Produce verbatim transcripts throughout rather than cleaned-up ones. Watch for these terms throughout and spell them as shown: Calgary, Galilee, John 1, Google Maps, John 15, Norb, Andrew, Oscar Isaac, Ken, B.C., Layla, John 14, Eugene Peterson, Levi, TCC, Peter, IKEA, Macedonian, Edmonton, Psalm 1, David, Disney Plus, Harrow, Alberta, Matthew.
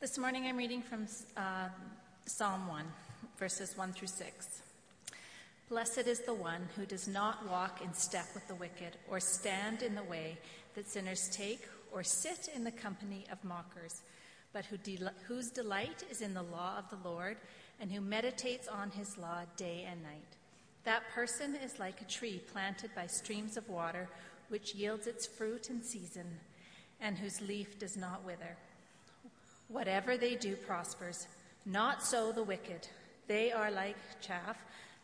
This morning I'm reading from uh, Psalm one, verses one through six. Blessed is the one who does not walk in step with the wicked, or stand in the way that sinners take, or sit in the company of mockers, but who del- whose delight is in the law of the Lord, and who meditates on his law day and night. That person is like a tree planted by streams of water, which yields its fruit in season, and whose leaf does not wither. Whatever they do prospers. Not so the wicked. They are like chaff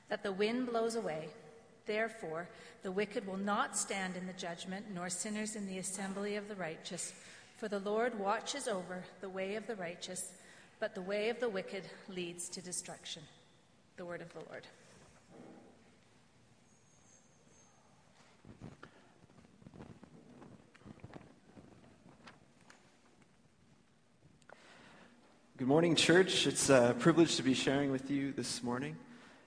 that the wind blows away. Therefore, the wicked will not stand in the judgment, nor sinners in the assembly of the righteous. For the Lord watches over the way of the righteous, but the way of the wicked leads to destruction. The word of the Lord. Good morning, church. It's a privilege to be sharing with you this morning.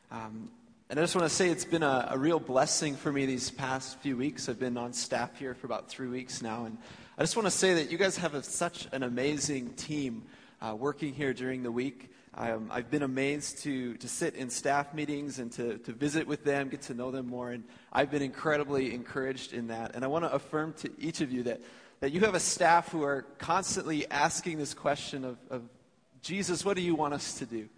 Um, and I just want to say it's been a, a real blessing for me these past few weeks. I've been on staff here for about three weeks now. And I just want to say that you guys have a, such an amazing team uh, working here during the week. Um, I've been amazed to, to sit in staff meetings and to, to visit with them, get to know them more. And I've been incredibly encouraged in that. And I want to affirm to each of you that, that you have a staff who are constantly asking this question of, of Jesus, what do you want us to do?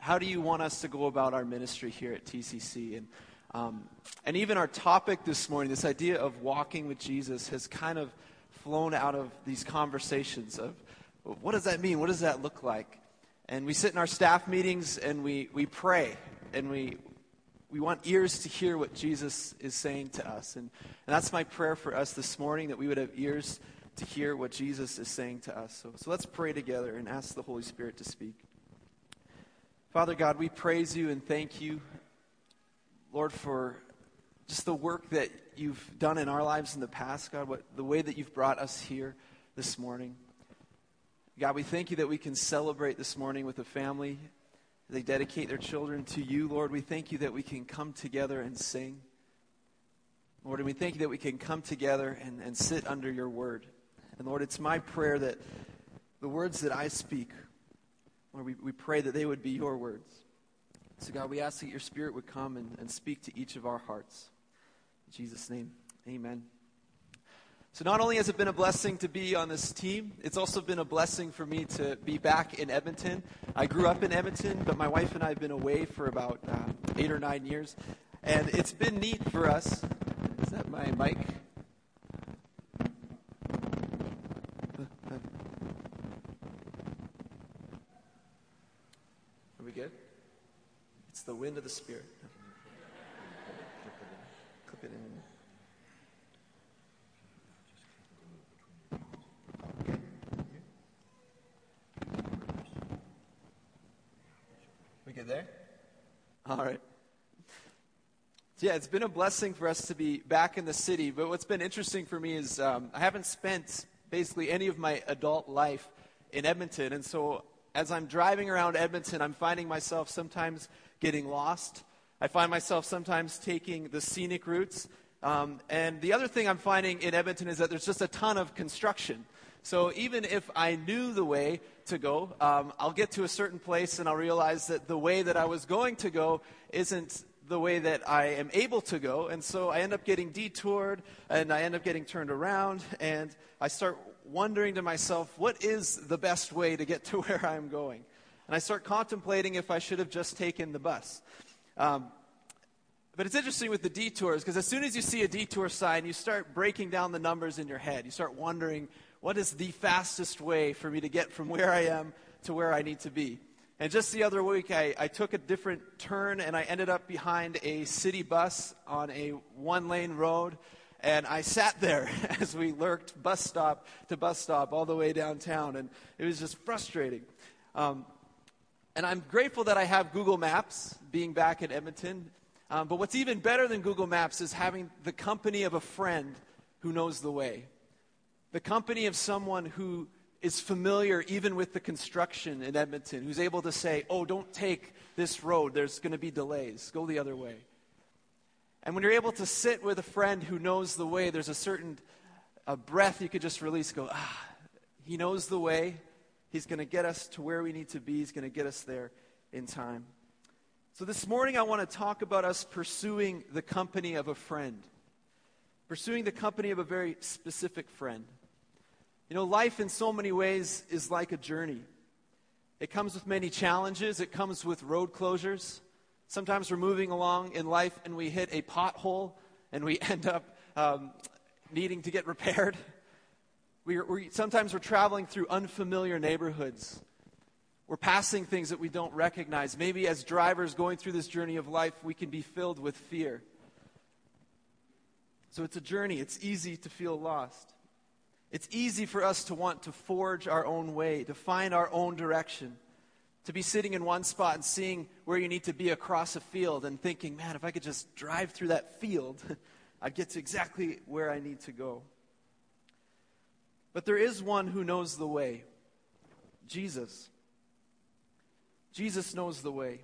How do you want us to go about our ministry here at T C C? And um, and even our topic this morning, this idea of walking with Jesus, has kind of flown out of these conversations of, what does that mean? What does that look like? And we sit in our staff meetings and we, we pray and we we want ears to hear what Jesus is saying to us. And, and that's my prayer for us this morning, that we would have ears to hear what Jesus is saying to us. So, so let's pray together and ask the Holy Spirit to speak. Father God, we praise you and thank you, Lord, for just the work that you've done in our lives in the past, God, what, the way that you've brought us here this morning. God, we thank you that we can celebrate this morning with a family. They dedicate their children to you, Lord. We thank you that we can come together and sing. Lord, and we thank you that we can come together and, and sit under your word. And Lord, it's my prayer that the words that I speak, Lord, we, we pray that they would be your words. So God, we ask that your Spirit would come and, and speak to each of our hearts. In Jesus' name, amen. So not only has it been a blessing to be on this team, it's also been a blessing for me to be back in Edmonton. I grew up in Edmonton, but my wife and I have been away for about uh, eight or nine years. And it's been neat for us. Is that my mic? Are we good? It's the wind of the Spirit. Clip it in. Clip it in. We good there? All right. Yeah, it's been a blessing for us to be back in the city, but what's been interesting for me is um, I haven't spent basically any of my adult life in Edmonton, and so as I'm driving around Edmonton, I'm finding myself sometimes getting lost. I find myself sometimes taking the scenic routes, um, and the other thing I'm finding in Edmonton is that there's just a ton of construction. So even if I knew the way to go, um, I'll get to a certain place and I'll realize that the way that I was going to go isn't the way that I am able to go, and so I end up getting detoured, and I end up getting turned around, and I start wondering to myself, what is the best way to get to where I'm going? And I start contemplating if I should have just taken the bus. Um, but it's interesting with the detours, because as soon as you see a detour sign, you start breaking down the numbers in your head. You start wondering, what is the fastest way for me to get from where I am to where I need to be? And just the other week, I, I took a different turn, and I ended up behind a city bus on a one-lane road, and I sat there as we lurked bus stop to bus stop all the way downtown, and it was just frustrating. Um, and I'm grateful that I have Google Maps, being back in Edmonton, um, but what's even better than Google Maps is having the company of a friend who knows the way, the company of someone who is familiar even with the construction in Edmonton, who's able to say, oh, don't take this road, there's going to be delays, go the other way. And when you're able to sit with a friend who knows the way, there's a certain a breath you could just release, go, ah, he knows the way, He's going to get us to where we need to be. He's going to get us there in time. So this morning, I want to talk about us pursuing the company of a friend. Pursuing the company of a very specific friend. You know, life in so many ways is like a journey. It comes with many challenges. It comes with road closures. Sometimes we're moving along in life and we hit a pothole and we end up um, needing to get repaired. We, we, sometimes we're traveling through unfamiliar neighborhoods. We're passing things that we don't recognize. Maybe as drivers going through this journey of life, we can be filled with fear. So it's a journey. It's easy to feel lost. It's easy for us to want to forge our own way, to find our own direction, to be sitting in one spot and seeing where you need to be across a field and thinking, man, if I could just drive through that field, I'd get to exactly where I need to go. But there is one who knows the way, Jesus. Jesus knows the way.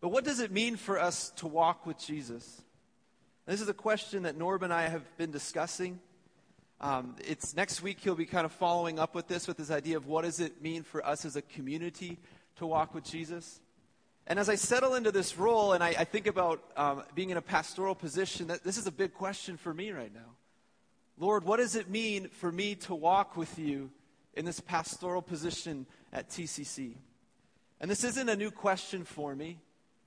But what does it mean for us to walk with Jesus? And this is a question that Norb and I have been discussing. Um, it's next week he'll be kind of following up with this, with this idea of what does it mean for us as a community to walk with Jesus. And as I settle into this role and I, I think about um, being in a pastoral position, that this is a big question for me right now. Lord, what does it mean for me to walk with you in this pastoral position at T C C? And this isn't a new question for me.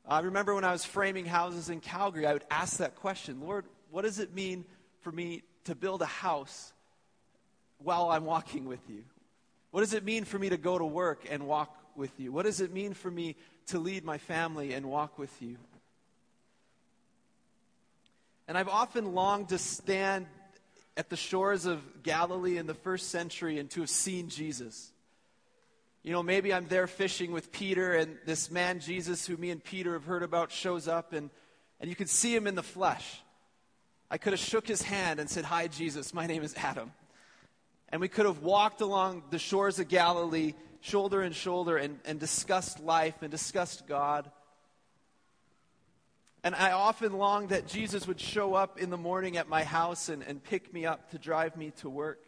I remember when I was framing houses in Calgary, I would ask that question, Lord, what does it mean for me to build a house while I'm walking with you? What does it mean for me to go to work and walk with you? What does it mean for me to lead my family and walk with you? And I've often longed to stand at the shores of Galilee in the first century and to have seen Jesus. You know, maybe I'm there fishing with Peter, and this man Jesus, who me and Peter have heard about, shows up, and, and you can see him in the flesh. I could have shook his hand and said, hi, Jesus, my name is Adam. And we could have walked along the shores of Galilee, shoulder and shoulder, and, and discussed life and discussed God. And I often longed that Jesus would show up in the morning at my house and, and pick me up to drive me to work,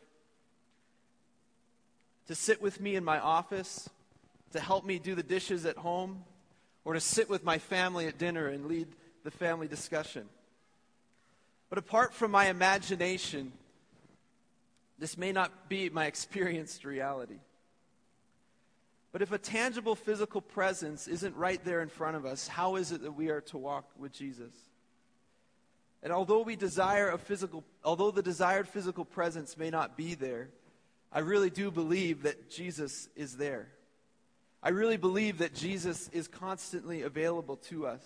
to sit with me in my office, to help me do the dishes at home, or to sit with my family at dinner and lead the family discussion. But apart from my imagination, this may not be my experienced reality. But if a tangible physical presence isn't right there in front of us, how is it that we are to walk with Jesus? And although we desire a physical, although the desired physical presence may not be there, I really do believe that Jesus is there. I really believe that Jesus is constantly available to us,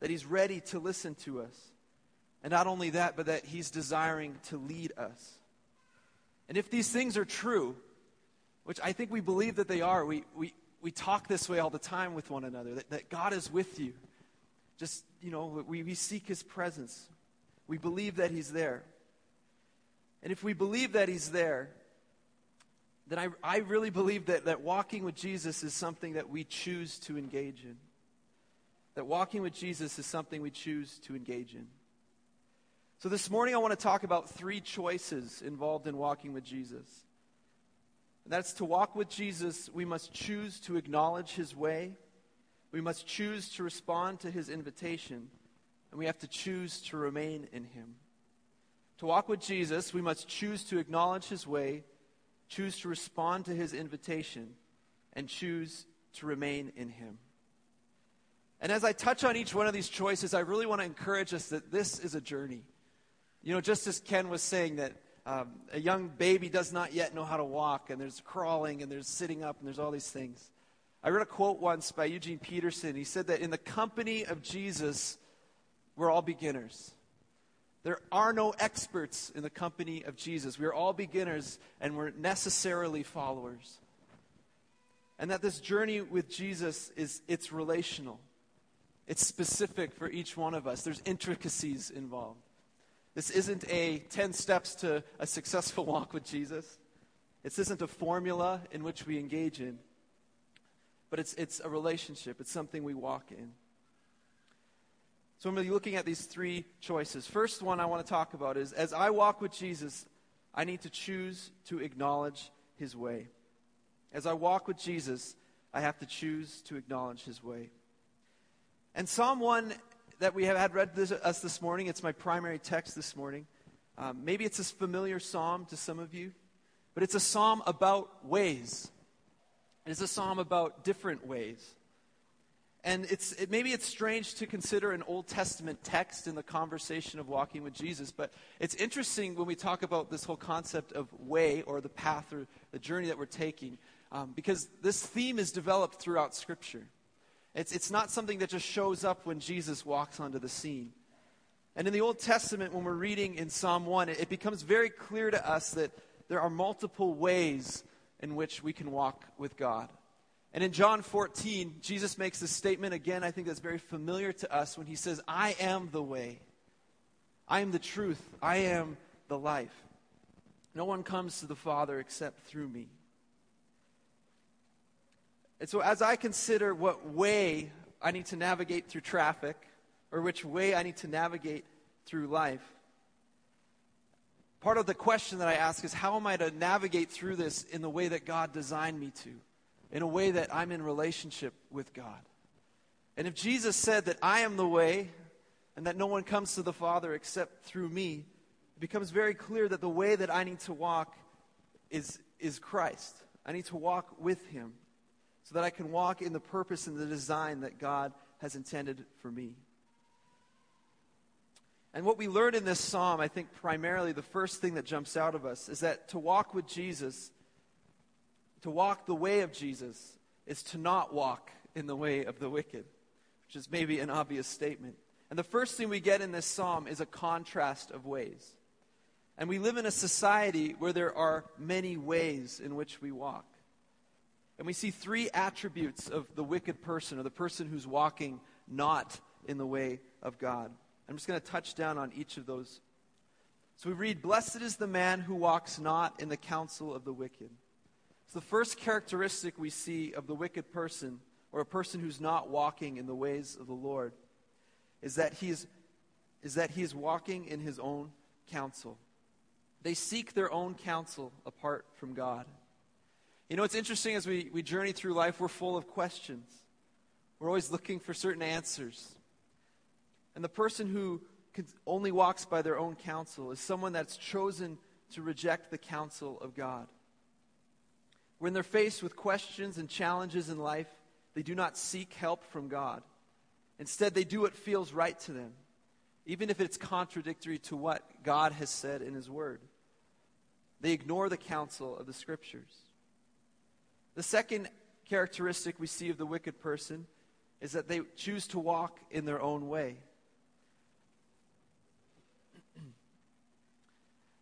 that he's ready to listen to us. And not only that, but that he's desiring to lead us. And if these things are true, which I think we believe that they are, we we, we talk this way all the time with one another, that, that God is with you. Just, you know, we, we seek his presence. We believe that he's there. And if we believe that he's there, then I, I really believe that, that walking with Jesus is something that we choose to engage in. That walking with Jesus is something we choose to engage in. So this morning I want to talk about three choices involved in walking with Jesus. And that's to walk with Jesus, we must choose to acknowledge his way. We must choose to respond to his invitation. And we have to choose to remain in him. To walk with Jesus, we must choose to acknowledge his way, choose to respond to his invitation, and choose to remain in him. And as I touch on each one of these choices, I really want to encourage us that this is a journey. You know, just as Ken was saying that um, a young baby does not yet know how to walk, and there's crawling, and there's sitting up, and there's all these things. I read a quote once by Eugene Peterson. He said that in the company of Jesus, we're all beginners. There are no experts in the company of Jesus. We are all beginners, and we're necessarily followers. And that this journey with Jesus is it's relational. It's specific for each one of us. There's intricacies involved. This isn't a ten steps to a successful walk with Jesus. This isn't a formula in which we engage in. But it's it's a relationship. It's something we walk in. So I'm going to be looking at these three choices. First one I want to talk about is, as I walk with Jesus, I need to choose to acknowledge his way. As I walk with Jesus, I have to choose to acknowledge his way. And Psalm one that we have had read this, us this morning, it's my primary text this morning. Um, maybe it's a familiar psalm to some of you, but it's a psalm about ways. It's a psalm about different ways. And it's it, maybe it's strange to consider an Old Testament text in the conversation of walking with Jesus, but it's interesting when we talk about this whole concept of way or the path or the journey that we're taking, um, because this theme is developed throughout Scripture. It's it's not something that just shows up when Jesus walks onto the scene. And in the Old Testament, when we're reading in Psalm one, it, it becomes very clear to us that there are multiple ways in which we can walk with God. And in John fourteen, Jesus makes this statement again, I think that's very familiar to us, when he says, I am the way. I am the truth. I am the life. No one comes to the Father except through me. And so as I consider what way I need to navigate through traffic, or which way I need to navigate through life, part of the question that I ask is, how am I to navigate through this in the way that God designed me to? In a way that I'm in relationship with God. And if Jesus said that I am the way and that no one comes to the Father except through me, it becomes very clear that the way that I need to walk is, is Christ. I need to walk with him so that I can walk in the purpose and the design that God has intended for me. And what we learn in this psalm, I think primarily the first thing that jumps out of us is that to walk with Jesus, to walk the way of Jesus, is to not walk in the way of the wicked, which is maybe an obvious statement. And the first thing we get in this psalm is a contrast of ways. And we live in a society where there are many ways in which we walk. And we see three attributes of the wicked person, or the person who's walking not in the way of God. I'm just going to touch down on each of those. So we read, blessed is the man who walks not in the counsel of the wicked. So the first characteristic we see of the wicked person, or a person who's not walking in the ways of the Lord, is that he is, is that he is walking in his own counsel. They seek their own counsel apart from God. You know, it's interesting as we, we journey through life, we're full of questions. We're always looking for certain answers. And the person who only walks by their own counsel is someone that's chosen to reject the counsel of God. When they're faced with questions and challenges in life, they do not seek help from God. Instead, they do what feels right to them, even if it's contradictory to what God has said in his word. They ignore the counsel of the scriptures. The second characteristic we see of the wicked person is that they choose to walk in their own way.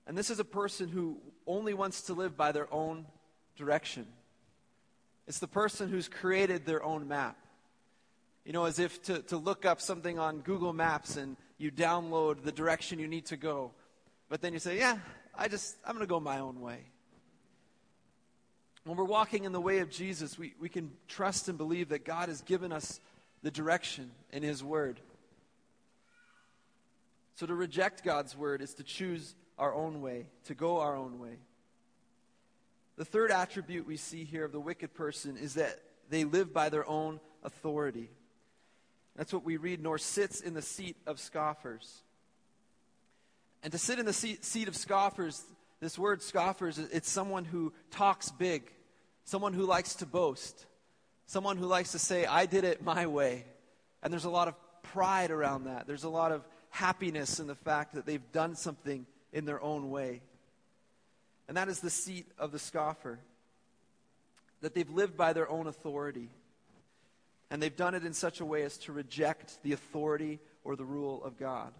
And this is a person who only wants to live by their own direction. It's the person who's created their own map. You know, as if to, to look up something on Google Maps and you download the direction you need to go. But then you say, yeah, I just, I'm going to go my own way. When we're walking in the way of Jesus, we, we can trust and believe that God has given us the direction in his word. So to reject God's word is to choose our own way, to go our own way. The third attribute we see here of the wicked person is that they live by their own authority. That's what we read, nor sits in the seat of scoffers. And to sit in the seat, seat of scoffers, this word scoffers, it's someone who talks big, someone who likes to boast, someone who likes to say, I did it my way. And there's a lot of pride around that. There's a lot of happiness in the fact that they've done something in their own way. And that is the seat of the scoffer, that they've lived by their own authority. And they've done it in such a way as to reject the authority or the rule of God.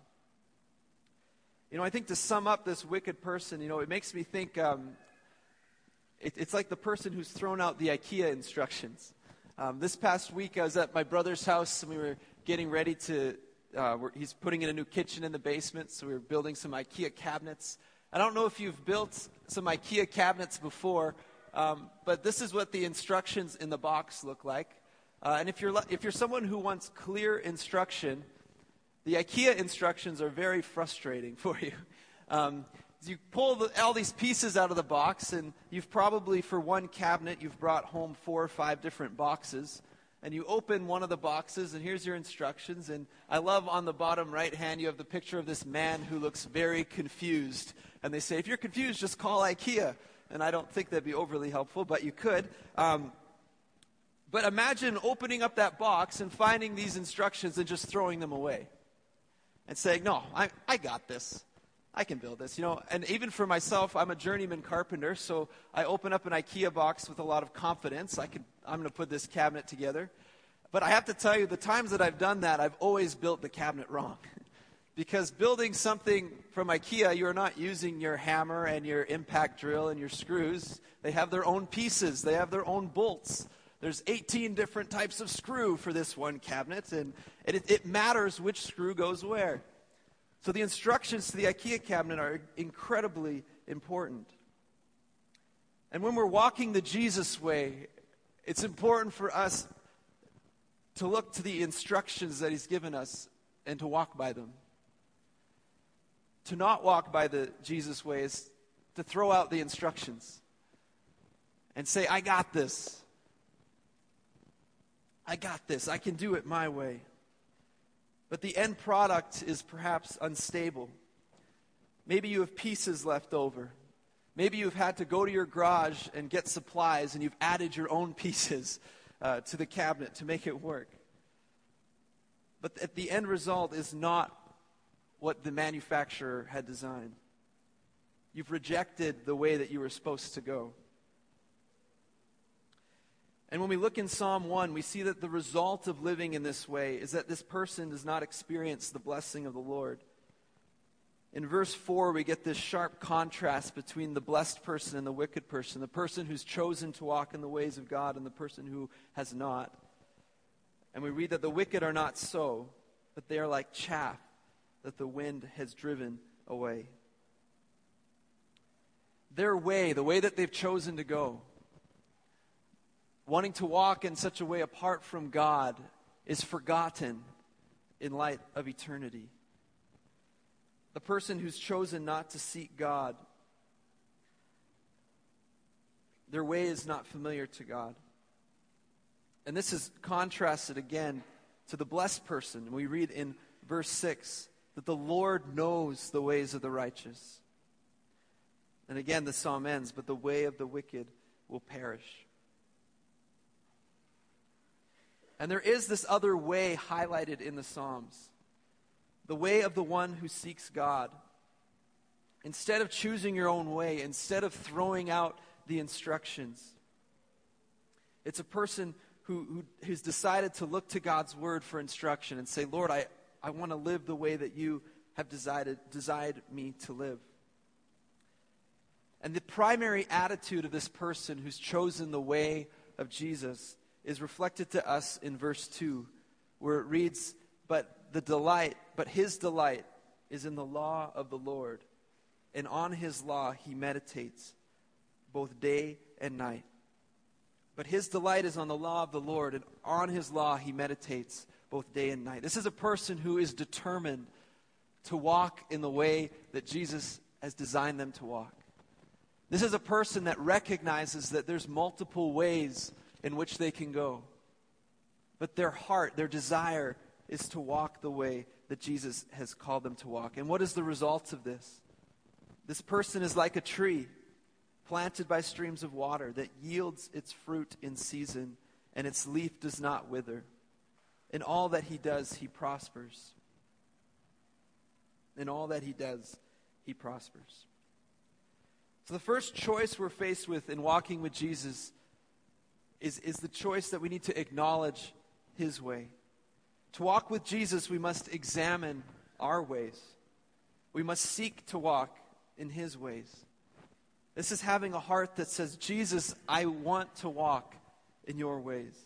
You know, I think to sum up this wicked person, you know, it makes me think, um, it, it's like the person who's thrown out the IKEA instructions. Um, this past week, I was at my brother's house, and we were getting ready to, uh, we're, he's putting in a new kitchen in the basement, so we were building some IKEA cabinets. I don't know if you've built some IKEA cabinets before, um, but this is what the instructions in the box look like. Uh, and if you're if you're someone who wants clear instruction, the IKEA instructions are very frustrating for you. Um, you pull the, all these pieces out of the box, and you've probably, for one cabinet, you've brought home four or five different boxes. And you open one of the boxes, and here's your instructions. And I love on the bottom right hand, you have the picture of this man who looks very confused. And they say, if you're confused, just call IKEA. And I don't think that'd be overly helpful, but you could. Um, but imagine opening up that box and finding these instructions and just throwing them away. And saying, no, I, I got this. I can build this, you know. And even for myself, I'm a journeyman carpenter, so I open up an IKEA box with a lot of confidence. I can, I'm going to put this cabinet together. But I have to tell you, the times that I've done that, I've always built the cabinet wrong. Because building something from IKEA, you're not using your hammer and your impact drill and your screws. They have their own pieces. They have their own bolts. There's eighteen different types of screw for this one cabinet, and it, it matters which screw goes where. So the instructions to the IKEA cabinet are incredibly important. And when we're walking the Jesus way, it's important for us to look to the instructions that he's given us and to walk by them. To not walk by the Jesus way is to throw out the instructions and say, I got this. I got this. I can do it my way. But the end product is perhaps unstable. Maybe you have pieces left over. Maybe you've had to go to your garage and get supplies, and you've added your own pieces uh, to the cabinet to make it work. But th- the end result is not what the manufacturer had designed. You've rejected the way that you were supposed to go. And when we look in Psalm one, we see that the result of living in this way is that this person does not experience the blessing of the Lord. In verse four, we get this sharp contrast between the blessed person and the wicked person, the person who's chosen to walk in the ways of God and the person who has not. And we read that the wicked are not so, but they are like chaff that the wind has driven away. Their way, the way that they've chosen to go, wanting to walk in such a way apart from God, is forgotten in light of eternity. The person who's chosen not to seek God, their way is not familiar to God. And this is contrasted again to the blessed person. We read in verse six that the Lord knows the ways of the righteous. And again, the psalm ends, but the way of the wicked will perish. And there is this other way highlighted in the Psalms. The way of the one who seeks God. Instead of choosing your own way, instead of throwing out the instructions, it's a person who, who who's decided to look to God's word for instruction and say, Lord, I, I want to live the way that you have desired, desired me to live. And the primary attitude of this person who's chosen the way of Jesus is reflected to us in verse two, where it reads, But the delight, but his delight is in the law of the Lord, and on his law he meditates both day and night. But his delight is on the law of the Lord, and on his law he meditates both day and night. This is a person who is determined to walk in the way that Jesus has designed them to walk. This is a person that recognizes that there's multiple ways in which they can go. But their heart, their desire, is to walk the way that Jesus has called them to walk. And what is the result of this? This person is like a tree planted by streams of water that yields its fruit in season, and its leaf does not wither. In all that he does, he prospers. In all that he does, he prospers. So the first choice we're faced with in walking with Jesus Is, is the choice that we need to acknowledge his way. To walk with Jesus, we must examine our ways. We must seek to walk in his ways. This is having a heart that says, Jesus, I want to walk in your ways.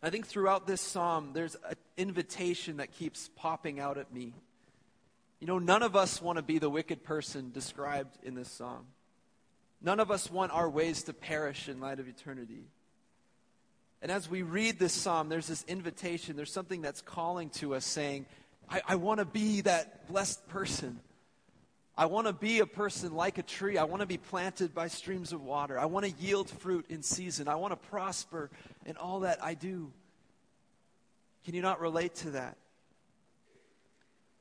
I think throughout this psalm, there's an invitation that keeps popping out at me. You know, none of us want to be the wicked person described in this psalm. None of us want our ways to perish in light of eternity. And as we read this psalm, there's this invitation. There's something that's calling to us saying, I, I want to be that blessed person. I want to be a person like a tree. I want to be planted by streams of water. I want to yield fruit in season. I want to prosper in all that I do. Can you not relate to that?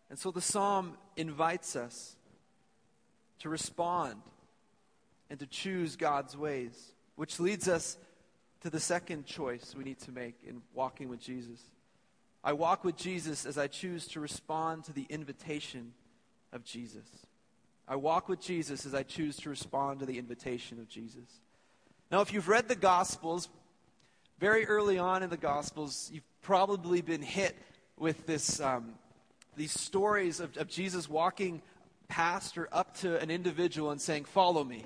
And so the psalm invites us to respond and to choose God's ways, which leads us to the second choice we need to make in walking with Jesus. I walk with Jesus as I choose to respond to the invitation of Jesus. I walk with Jesus as I choose to respond to the invitation of Jesus. Now, if you've read the Gospels, very early on in the Gospels, you've probably been hit with this um, these stories of, of Jesus walking past or up to an individual and saying, "Follow me."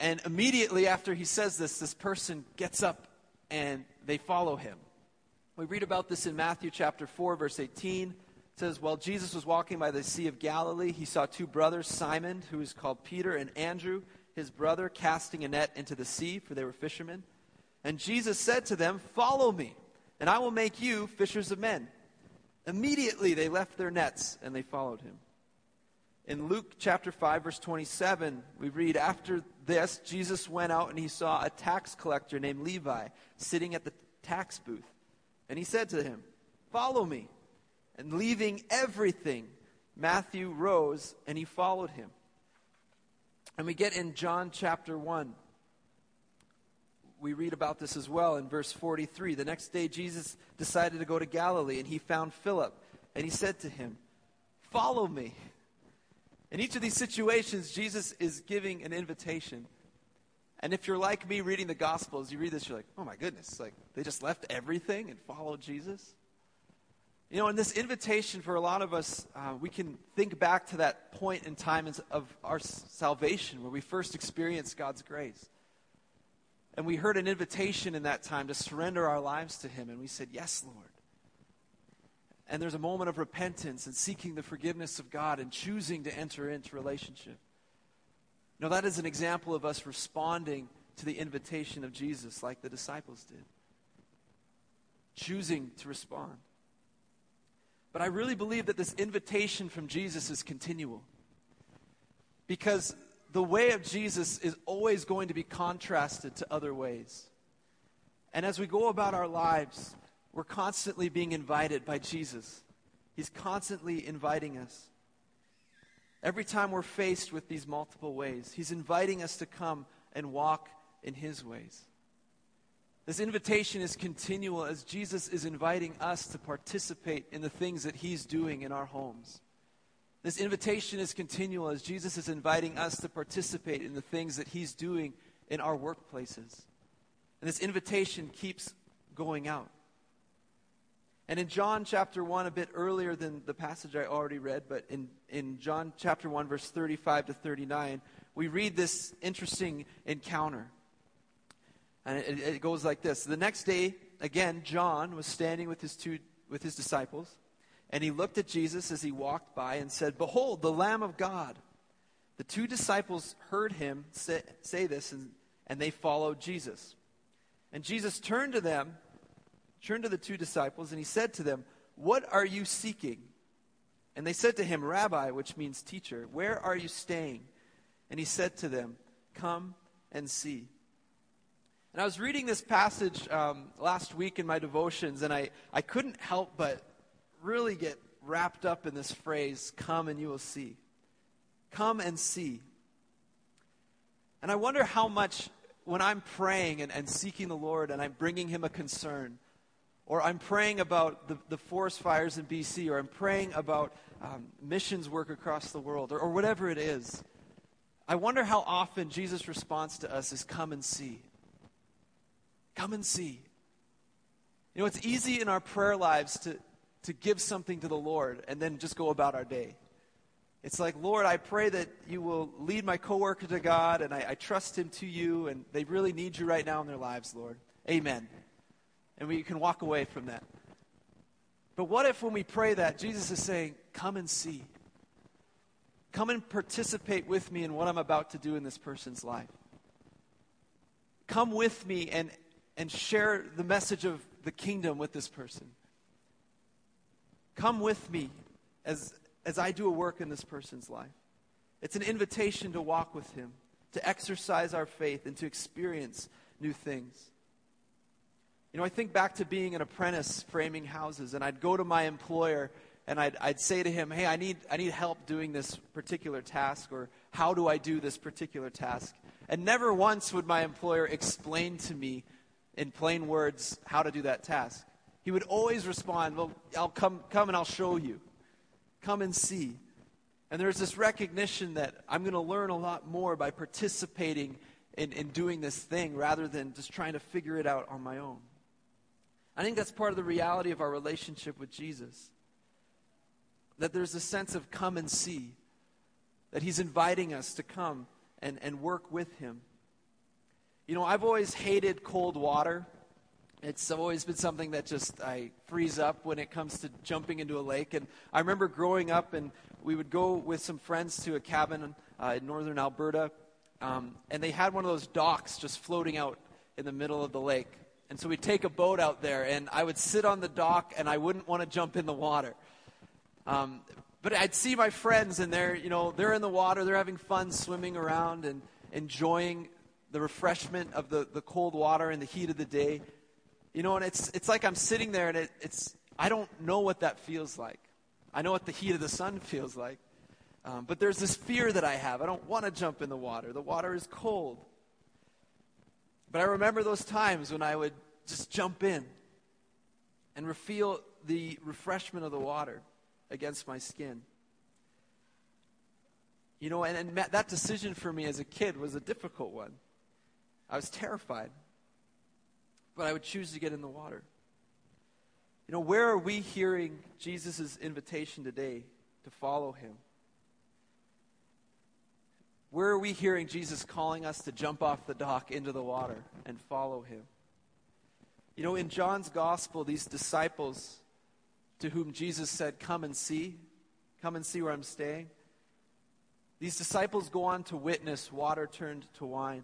And immediately after he says this, this person gets up and they follow him. We read about this in Matthew chapter four, verse eighteen. It says, "While Jesus was walking by the Sea of Galilee, he saw two brothers, Simon, who is called Peter, and Andrew, his brother, casting a net into the sea, for they were fishermen. And Jesus said to them, 'Follow me, and I will make you fishers of men.' Immediately they left their nets, and they followed him." In Luke chapter five, verse twenty-seven, we read, "After this, Jesus went out and he saw a tax collector named Levi sitting at the tax booth. And he said to him, 'Follow me.' And leaving everything, Matthew rose and he followed him." And we get in John chapter one. We read about this as well in verse forty-three. "The next day, Jesus decided to go to Galilee, and he found Philip. And he said to him, 'Follow me.'" In each of these situations, Jesus is giving an invitation. And if you're like me reading the Gospels, you read this, you're like, "Oh my goodness, like they just left everything and followed Jesus?" You know, in this invitation for a lot of us, uh, we can think back to that point in time of our salvation where we first experienced God's grace. And we heard an invitation in that time to surrender our lives to him, and we said, "Yes, Lord." And there's a moment of repentance and seeking the forgiveness of God and choosing to enter into relationship. Now, that is an example of us responding to the invitation of Jesus like the disciples did. Choosing to respond. But I really believe that this invitation from Jesus is continual. Because the way of Jesus is always going to be contrasted to other ways. And as we go about our lives, we're constantly being invited by Jesus. He's constantly inviting us. Every time we're faced with these multiple ways, he's inviting us to come and walk in his ways. This invitation is continual as Jesus is inviting us to participate in the things that he's doing in our homes. This invitation is continual as Jesus is inviting us to participate in the things that he's doing in our workplaces. And this invitation keeps going out. And in John chapter one, a bit earlier than the passage I already read, but in, in John chapter one, verse thirty-five to thirty-nine, we read this interesting encounter. And it, it goes like this. "The next day, again, John was standing with his two with his disciples, and he looked at Jesus as he walked by and said, 'Behold, the Lamb of God.' The two disciples heard him say, say this, and, and they followed Jesus. And Jesus turned to them Turned to the two disciples, and he said to them, 'What are you seeking?' And they said to him, 'Rabbi,' which means teacher, 'where are you staying?' And he said to them, 'Come and see.'" And I was reading this passage um, last week in my devotions, and I, I couldn't help but really get wrapped up in this phrase, "Come and you will see." Come and see. And I wonder how much when I'm praying and, and seeking the Lord and I'm bringing him a concern, or I'm praying about the, the forest fires in B C, or I'm praying about um, missions work across the world, or, or whatever it is, I wonder how often Jesus' response to us is, "Come and see." Come and see. You know, it's easy in our prayer lives to, to give something to the Lord and then just go about our day. It's like, "Lord, I pray that you will lead my coworker to God, and I, I trust him to you, and they really need you right now in their lives, Lord. Amen." And we can walk away from that. But what if when we pray that, Jesus is saying, "Come and see. Come and participate with me in what I'm about to do in this person's life. Come with me and, and share the message of the kingdom with this person. Come with me as as I do a work in this person's life. It's an invitation to walk with him, to exercise our faith, and to experience new things. You know, I think back to being an apprentice framing houses, and I'd go to my employer and I'd, I'd say to him, hey, I need, I need help doing this particular task, or how do I do this particular task? And never once would my employer explain to me in plain words how to do that task. He would always respond, well, I'll come, come and I'll show you. Come and see. And there's this recognition that I'm going to learn a lot more by participating in, in doing this thing rather than just trying to figure it out on my own. I think that's part of the reality of our relationship with Jesus. That there's a sense of come and see. That he's inviting us to come and, and work with him. You know, I've always hated cold water. It's always been something that just, I freeze up when it comes to jumping into a lake. And I remember growing up, and we would go with some friends to a cabin uh, in northern Alberta. Um, and they had one of those docks just floating out in the middle of the lake. And so we'd take a boat out there, and I would sit on the dock, and I wouldn't want to jump in the water. Um, but I'd see my friends, and they're, you know, they're in the water, they're having fun swimming around and enjoying the refreshment of the, the cold water and the heat of the day. You know, and it's it's like I'm sitting there, and it, it's I don't know what that feels like. I know what the heat of the sun feels like. Um, but there's this fear that I have. I don't want to jump in the water. The water is cold. But I remember those times when I would just jump in and feel the refreshment of the water against my skin. You know, and, and that decision for me as a kid was a difficult one. I was terrified. But I would choose to get in the water. You know, where are we hearing Jesus' invitation today to follow him? Where are we hearing Jesus calling us to jump off the dock into the water and follow him? You know, in John's gospel, these disciples to whom Jesus said, come and see, come and see where I'm staying. These disciples go on to witness water turned to wine,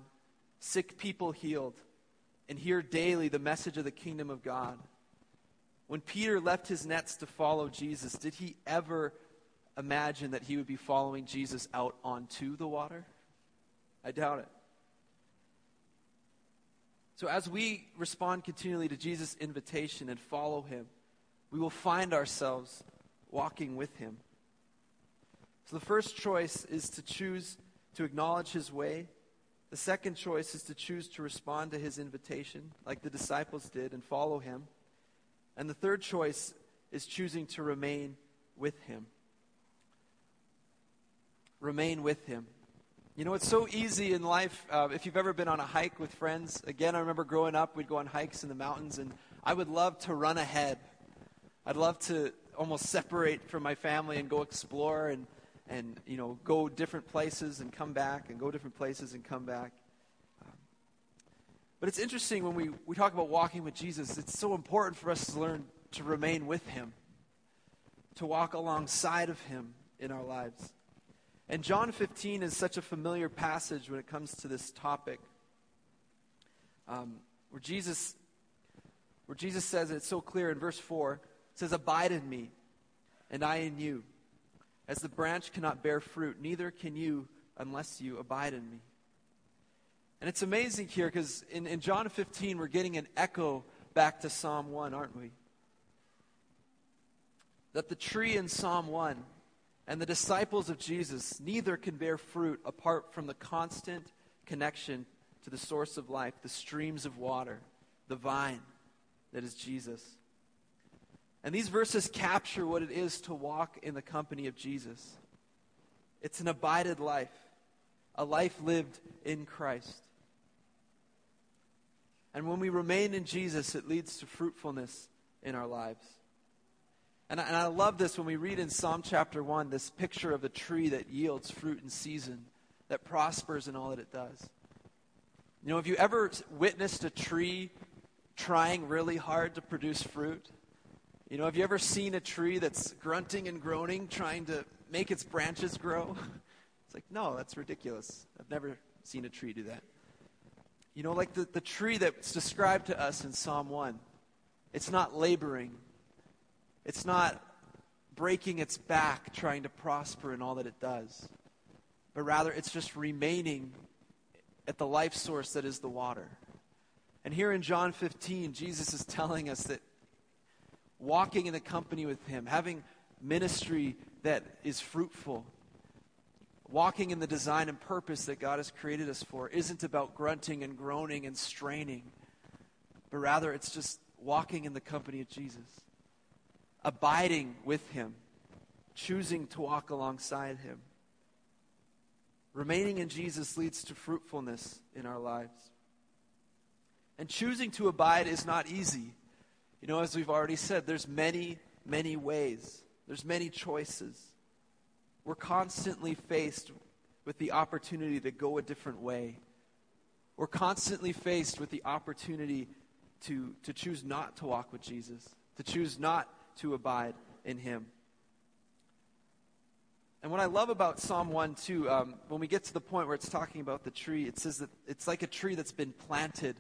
sick people healed, and hear daily the message of the kingdom of God. When Peter left his nets to follow Jesus, did he ever imagine that he would be following Jesus out onto the water? I doubt it. So as we respond continually to Jesus' invitation and follow him, we will find ourselves walking with him. So the first choice is to choose to acknowledge his way. The second choice is to choose to respond to his invitation, like the disciples did, and follow him. And the third choice is choosing to remain with him. Remain with him. You know, it's so easy in life, uh, if you've ever been on a hike with friends. Again, I remember growing up, we'd go on hikes in the mountains, and I would love to run ahead. I'd love to almost separate from my family and go explore and And, you know, go different places and come back, and go different places and come back. Um, but it's interesting when we, we talk about walking with Jesus, it's so important for us to learn to remain with him, to walk alongside of him in our lives. And John fifteen is such a familiar passage when it comes to this topic, um, where Jesus, where Jesus says, and it's so clear in verse four, it says, abide in me, and I in you. As the branch cannot bear fruit, neither can you unless you abide in me. And it's amazing here because in, in John fifteen, we're getting an echo back to Psalm one, aren't we? That the tree in Psalm one and the disciples of Jesus, neither can bear fruit apart from the constant connection to the source of life, the streams of water, the vine that is Jesus. And these verses capture what it is to walk in the company of Jesus. It's an abided life, a life lived in Christ. And when we remain in Jesus, it leads to fruitfulness in our lives. And I, and I love this when we read in Psalm chapter one, this picture of a tree that yields fruit in season, that prospers in all that it does. You know, have you ever witnessed a tree trying really hard to produce fruit? You know, have you ever seen a tree that's grunting and groaning, trying to make its branches grow? It's like, no, that's ridiculous. I've never seen a tree do that. You know, like the, the tree that's described to us in Psalm one, it's not laboring. It's not breaking its back trying to prosper in all that it does, but rather it's just remaining at the life source that is the water. And here in John fifteen, Jesus is telling us that walking in the company with him, having ministry that is fruitful, walking in the design and purpose that God has created us for isn't about grunting and groaning and straining, but rather it's just walking in the company of Jesus, abiding with him, choosing to walk alongside him. Remaining in Jesus leads to fruitfulness in our lives. And choosing to abide is not easy. You know, as we've already said, there's many, many ways. There's many choices. We're constantly faced with the opportunity to go a different way. We're constantly faced with the opportunity to, to choose not to walk with Jesus, to choose not to abide in him. And what I love about Psalm one, too, um, when we get to the point where it's talking about the tree, it says that it's like a tree that's been planted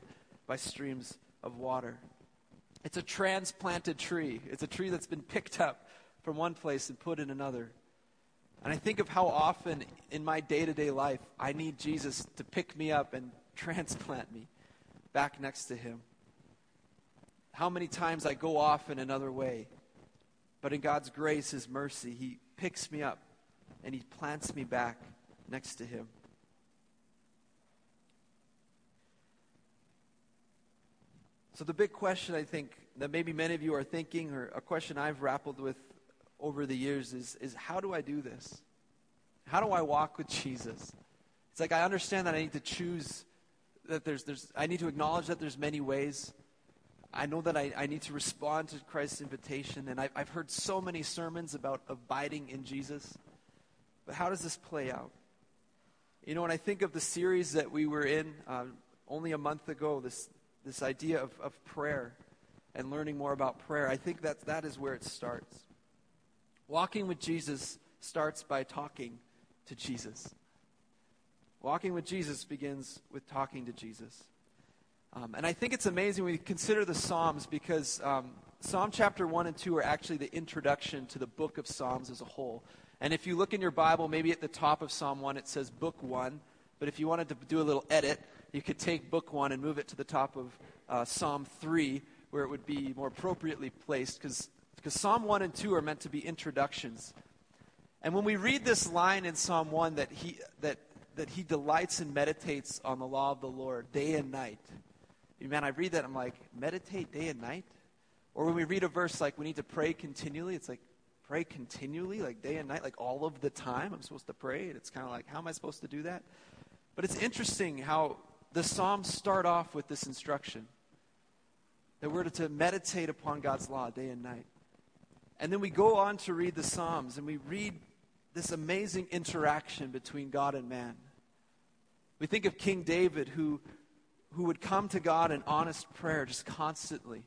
by streams of water. It's a transplanted tree. It's a tree that's been picked up from one place and put in another. And I think of how often in my day-to-day life I need Jesus to pick me up and transplant me back next to him. How many times I go off in another way, but in God's grace, his mercy, he picks me up and he plants me back next to him. So the big question, I think, that maybe many of you are thinking, or a question I've grappled with over the years is, is how do I do this? How do I walk with Jesus? It's like I understand that I need to choose, that there's, there's I need to acknowledge that there's many ways. I know that I, I need to respond to Christ's invitation, and I, I've heard so many sermons about abiding in Jesus. But how does this play out? You know, when I think of the series that we were in uh, only a month ago, this This idea of, of prayer and learning more about prayer, I think that that is where it starts. Walking with Jesus starts by talking to Jesus. Walking with Jesus begins with talking to Jesus. Um, and I think it's amazing when we consider the Psalms, because um, Psalm chapter one and two are actually the introduction to the book of Psalms as a whole. And if you look in your Bible, maybe at the top of Psalm one, it says book one. But if you wanted to do a little edit, you could take book one and move it to the top of uh, Psalm three, where it would be more appropriately placed, because Psalm one and two are meant to be introductions. And when we read this line in Psalm one, that he, that, that he delights and meditates on the law of the Lord day and night. Man, I read that, I'm like, meditate day and night? Or when we read a verse like we need to pray continually, it's like, pray continually, like day and night, like all of the time I'm supposed to pray? And it's kind of like, how am I supposed to do that? But it's interesting how the Psalms start off with this instruction, that we're to meditate upon God's law day and night. And then we go on to read the Psalms, and we read this amazing interaction between God and man. We think of King David, who, who would come to God in honest prayer just constantly.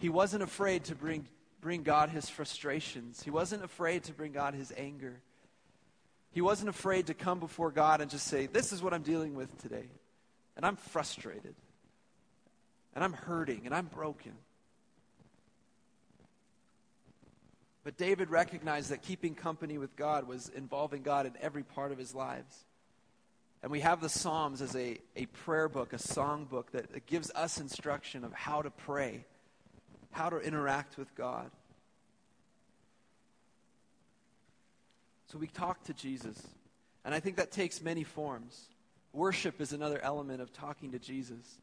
He wasn't afraid to bring, bring God his frustrations. He wasn't afraid to bring God his anger. He wasn't afraid to come before God and just say, this is what I'm dealing with today. And I'm frustrated. And I'm hurting. And I'm broken. But David recognized that keeping company with God was involving God in every part of his lives. And we have the Psalms as a, a prayer book, a song book that, that gives us instruction of how to pray, how to interact with God. So we talk to Jesus, and I think that takes many forms. Worship is another element of talking to Jesus.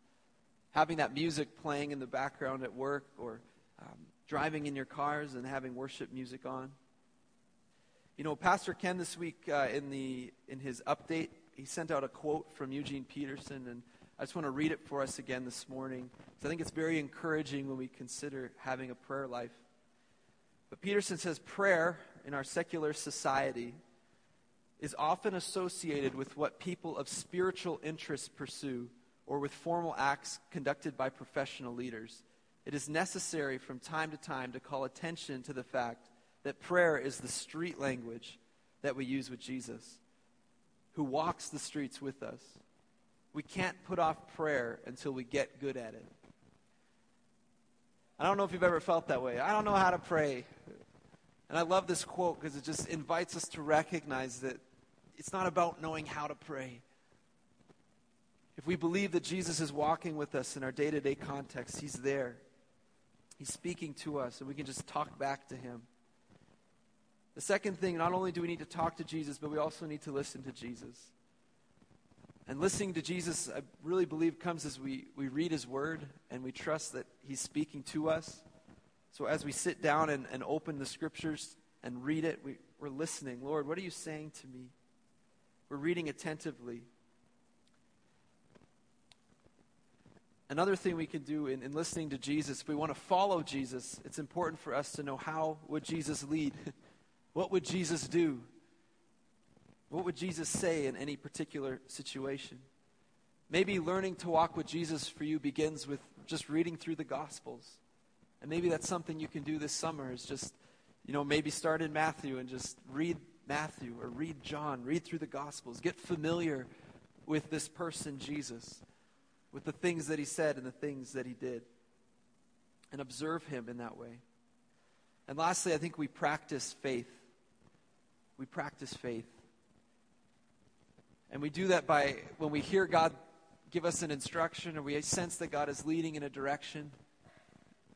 Having that music playing in the background at work, or um, driving in your cars and having worship music on. You know, Pastor Ken this week uh, in the in his update, he sent out a quote from Eugene Peterson, and I just want to read it for us again this morning, because I think it's very encouraging when we consider having a prayer life. But Peterson says, prayer in our secular society is often associated with what people of spiritual interest pursue, or with formal acts conducted by professional leaders. It is necessary from time to time to call attention to the fact that prayer is the street language that we use with Jesus, who walks the streets with us. We can't put off prayer until we get good at it. I don't know if you've ever felt that way. I don't know how to pray. And I love this quote because it just invites us to recognize that it's not about knowing how to pray. If we believe that Jesus is walking with us in our day-to-day context, he's there. He's speaking to us, and we can just talk back to him. The second thing, not only do we need to talk to Jesus, but we also need to listen to Jesus. And listening to Jesus, I really believe, comes as we, we read his word and we trust that he's speaking to us. So as we sit down and, and open the scriptures and read it, we, we're listening. Lord, what are you saying to me? We're reading attentively. Another thing we can do in, in listening to Jesus, if we want to follow Jesus, it's important for us to know how would Jesus lead? What would Jesus do? What would Jesus say in any particular situation? Maybe learning to walk with Jesus for you begins with just reading through the Gospels. And maybe that's something you can do this summer is just, you know, maybe start in Matthew and just read Matthew or read John, read through the Gospels. Get familiar with this person, Jesus, with the things that he said and the things that he did, and observe him in that way. And lastly, I think we practice faith. We practice faith. And we do that by when we hear God give us an instruction or we sense that God is leading in a direction,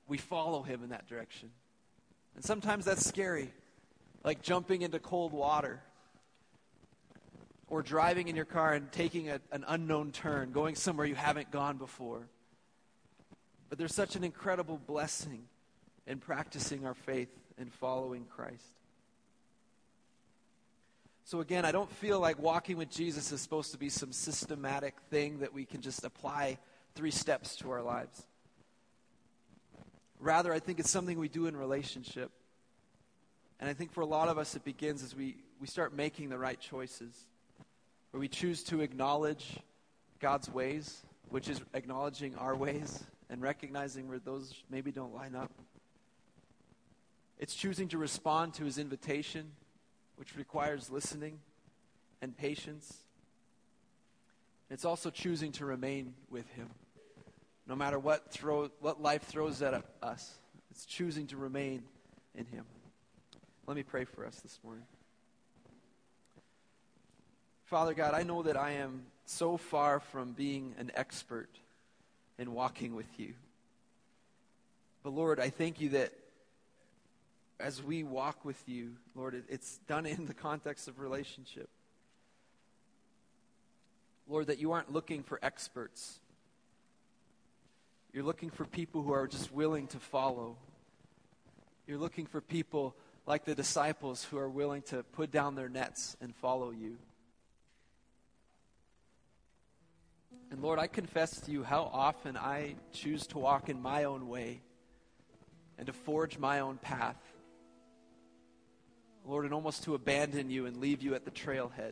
we follow him in that direction. And sometimes that's scary, like jumping into cold water or driving in your car and taking a, an unknown turn, going somewhere you haven't gone before. But there's such an incredible blessing in practicing our faith and following Christ. So again, I don't feel like walking with Jesus is supposed to be some systematic thing that we can just apply three steps to our lives. Rather, I think it's something we do in relationship. And I think for a lot of us, it begins as we, we start making the right choices, where we choose to acknowledge God's ways, which is acknowledging our ways and recognizing where those maybe don't line up. It's choosing to respond to his invitation, which requires listening and patience. It's also choosing to remain with him, no matter what throw, what life throws at us. It's choosing to remain in him. Let me pray for us this morning. Father God, I know that I am so far from being an expert in walking with you. But Lord, I thank you that as we walk with you, Lord, it's done in the context of relationship. Lord, that you aren't looking for experts. You're looking for people who are just willing to follow. You're looking for people like the disciples who are willing to put down their nets and follow you. And Lord, I confess to you how often I choose to walk in my own way and to forge my own path. Lord, and almost to abandon you and leave you at the trailhead.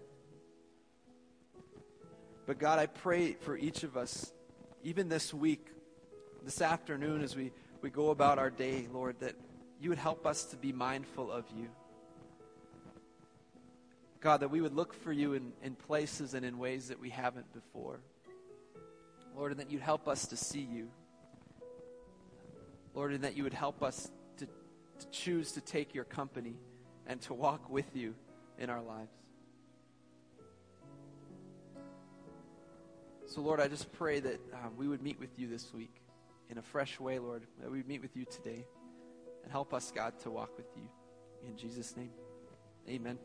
But God, I pray for each of us, even this week, this afternoon as we, we go about our day, Lord, that you would help us to be mindful of you. God, that we would look for you in, in places and in ways that we haven't before. Lord, and that you'd help us to see you. Lord, and that you would help us to, to choose to take your company and to walk with you in our lives. So, Lord, I just pray that um, we would meet with you this week in a fresh way, Lord, that we would meet with you today. And help us, God, to walk with you. In Jesus' name, amen.